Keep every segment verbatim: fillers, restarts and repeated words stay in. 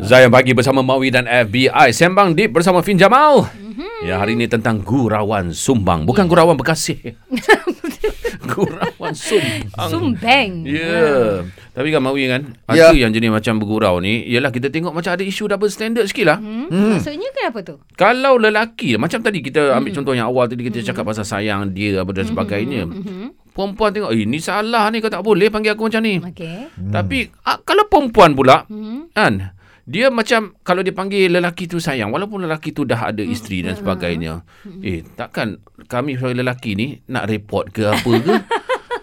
Zayan Pagi bersama MAWI dan F B I. Sembang Deep bersama Fynn Jamal. Mm-hmm. Ya, hari ini tentang gurauan sumbang. Bukan yeah. gurauan Bekasi. Gurauan sumbang. Sumbang. Ya. Yeah. Hmm. Tapi kan MAWI kan, ada yeah. yang jenis macam bergurau ni, ialah kita tengok macam ada isu double standard sikit lah. Hmm. Hmm. Maksudnya kenapa tu? Kalau lelaki, macam tadi kita ambil hmm. contoh yang awal tadi, kita hmm. cakap pasal sayang dia dan sebagainya. Hmm. Hmm. Perempuan tengok, eh ni salah ni, kau tak boleh panggil aku macam ni. Okay. Hmm. Tapi kalau perempuan pula, hmm. kan, dia macam kalau dia panggil lelaki tu sayang, walaupun lelaki tu dah ada isteri hmm. dan sebagainya. Hmm. Eh takkan kami sebagai lelaki ni nak report ke apa ke?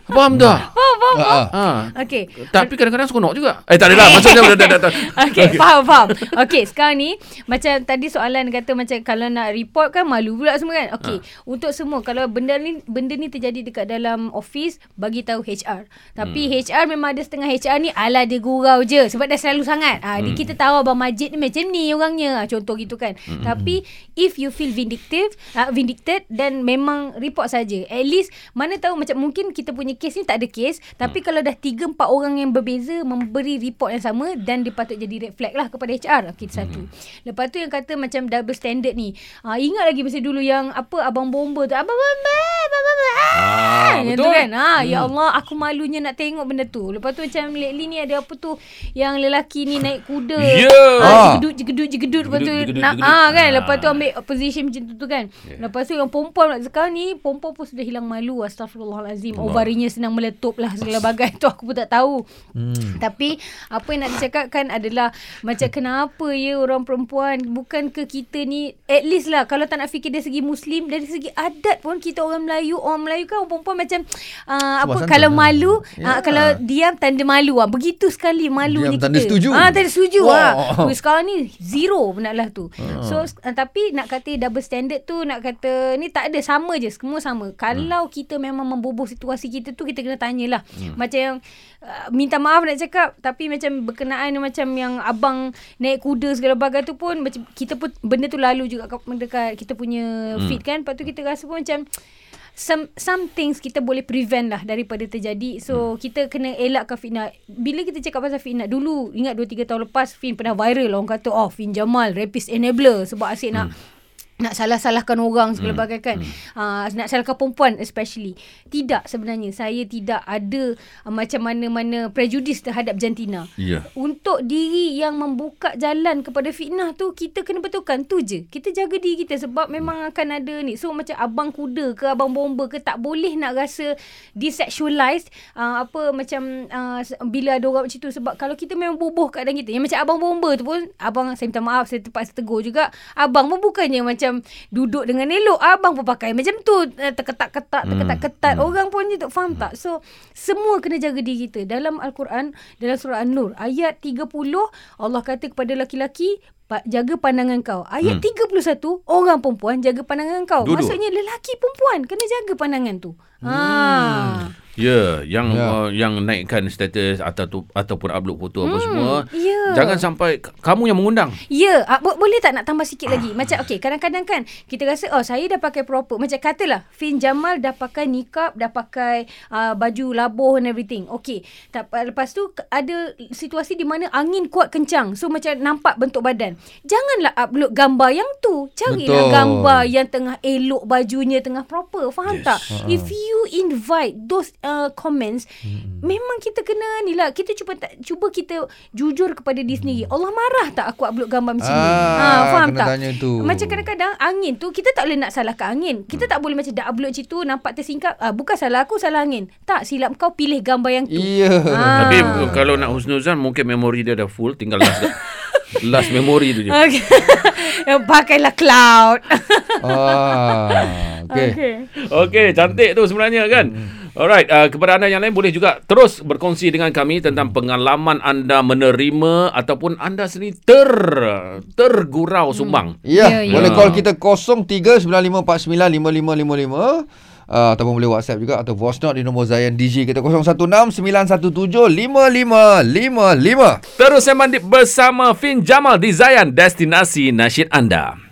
Faham tak? Faham, faham, faham. Ha. Okay. Tapi kadang-kadang seronok juga. Eh tak adalah. Maksudnya dah, dah, dah, dah. Okay, okay, faham, faham. Okay, sekarang ni macam tadi soalan kata macam kalau nak report kan malu pula semua kan. Okay, ha. Untuk semua kalau benda ni benda ni terjadi dekat dalam office, bagi tahu H R. Tapi hmm. H R memang ada setengah H R ni ala dia gurau je sebab dah selalu sangat. Ha, hmm. kita tahu abang Majid ni macam ni orangnya. Ha, contoh gitu kan. Hmm. Tapi if you feel vindictive, uh, vindicted dan memang report saja. At least mana tahu macam mungkin kita punya kes ni tak ada kes, tapi hmm. kalau dah tiga empat orang yang berbeza memberi report yang sama, dan dia patut jadi red flag lah kepada H R. Okay, satu. Hmm. Lepas tu yang kata macam double standard ni, ha, ingat lagi masa dulu yang apa abang bomba tu, abang bomba abang bomba ah, yang betul tu kan. Ha, hmm. ya Allah, aku malunya nak tengok benda tu. Lepas tu macam lately ni ada apa tu yang lelaki ni naik kuda, yeah. ha, jegedut-jegedut-jegedut lepas tu jegedut, nak, jegedut. Ha, kan ah. lepas tu ambil position macam tu, tu kan. yeah. Lepas tu yang perempuan sekarang ni, perempuan pun sudah hilang malu. Astaghfirullahalazim, ovarinya senang meletup lah segala bagai tu, aku pun tak tahu. hmm. Tapi apa yang nak dicakapkan adalah macam kenapa ya orang perempuan, bukan ke kita ni at least lah kalau tak nak fikir dari segi muslim, dari segi adat pun kita orang Melayu, orang Melayu kan perempuan macam uh, apa santan. Kalau malu yeah. uh, kalau diam tanda malu, uh, begitu sekali malunya diam, kita tanda setuju, uh, tanda setuju wow. uh. sekarang ni zero benar lah tu. uh. So uh, tapi nak kata double standard tu, nak kata ni tak ada, sama je, semua sama. Kalau hmm. kita memang membubuh situasi kita tu, kita kena tanyalah. hmm. Macam yang uh, minta maaf nak cakap, tapi macam berkenaan macam yang abang naik kuda segala bagai tu pun macam kita pun benda tu lalu juga dekat kita punya hmm. feed kan. Lepas tu kita rasa pun macam Some, some things kita boleh prevent lah daripada terjadi. So, hmm. kita kena elakkan fitnah. Bila kita cakap pasal fitnah dulu, ingat dua tiga tahun lepas, Fynn pernah viral. Orang kata, oh Fynn Jamal, rapist enabler. Sebab asyik hmm. nak nak salah-salahkan orang segala hmm. bagai kan. hmm. uh, Nak salahkan perempuan especially. Tidak, sebenarnya saya tidak ada uh, macam mana-mana prejudis terhadap jantina. yeah. Untuk diri yang membuka jalan kepada fitnah tu, kita kena betulkan tu je. Kita jaga diri kita, sebab memang akan ada ni. So macam abang kuda ke, abang bomba ke, tak boleh nak rasa desexualized, uh, apa macam uh, bila ada orang macam tu. Sebab kalau kita memang bubuh keadaan kita, yang macam abang bomba tu pun, abang saya minta maaf, saya terpaksa tegur juga. Abang pun bukannya macam duduk dengan elok, abang pun pakai macam tu, terketat-ketat, terketat-ketat. hmm. Orang pun tak faham tak. So semua kena jaga diri kita. Dalam Al-Quran, dalam Surah An-Nur ayat tiga puluh, Allah kata kepada laki-laki, jaga pandangan kau. Ayat hmm. tiga puluh satu, orang perempuan jaga pandangan kau. Duduk. Maksudnya lelaki perempuan kena jaga pandangan tu. Hmm. Ha. Ya, yeah, yang yeah. Uh, yang naikkan status atau tu, ataupun upload foto hmm. apa semua. Yeah. Jangan sampai kamu yang mengundang. Ya, yeah. uh, bo- boleh tak nak tambah sikit lagi? Macam okey, kadang-kadang kan kita rasa oh saya dah pakai proper. Macam katalah Fynn Jamal dah pakai nikab, dah pakai uh, baju labuh and everything. Okey. Lepas tu ada situasi di mana angin kuat kencang. So macam nampak bentuk badan. Janganlah upload gambar yang tu. Carilah Betul. gambar yang tengah elok bajunya, tengah proper. Faham yes. tak? Uh-huh. If you invite those uh, comments, hmm. memang kita kena ni lah. Kita cuba tak, cuba kita jujur kepada diri sendiri. Allah marah tak aku upload gambar macam ah, ni? Ha, faham tak? Macam kadang-kadang angin tu, kita tak boleh nak salahkan angin. Kita hmm. tak boleh macam dah upload macam tu, nampak tersingkap. Ah, bukan salah aku, salah angin. Tak, silap kau pilih gambar yang tu. Yeah. Ha. Tapi kalau nak husnuzan, mungkin memori dia dah full. Tinggal last dah. Last memory tu je. Okay. Pakailah cloud. ah, okay. okay Okay cantik tu sebenarnya kan. hmm. Alright, uh, kepada anda yang lain boleh juga terus berkongsi dengan kami tentang pengalaman anda menerima ataupun anda sendiri ter tergurau sumbang. hmm. Ya yeah. yeah, yeah. Boleh call kita kosong tiga sembilan lima empat sembilan lima lima lima lima. Uh, ataupun boleh WhatsApp juga atau voice note di nombor Zayan D J kita kosong satu enam sembilan satu tujuh lima lima lima lima. Terus Sembang Deep bersama Fynn Jamal di Zayan, destinasi nasyid anda.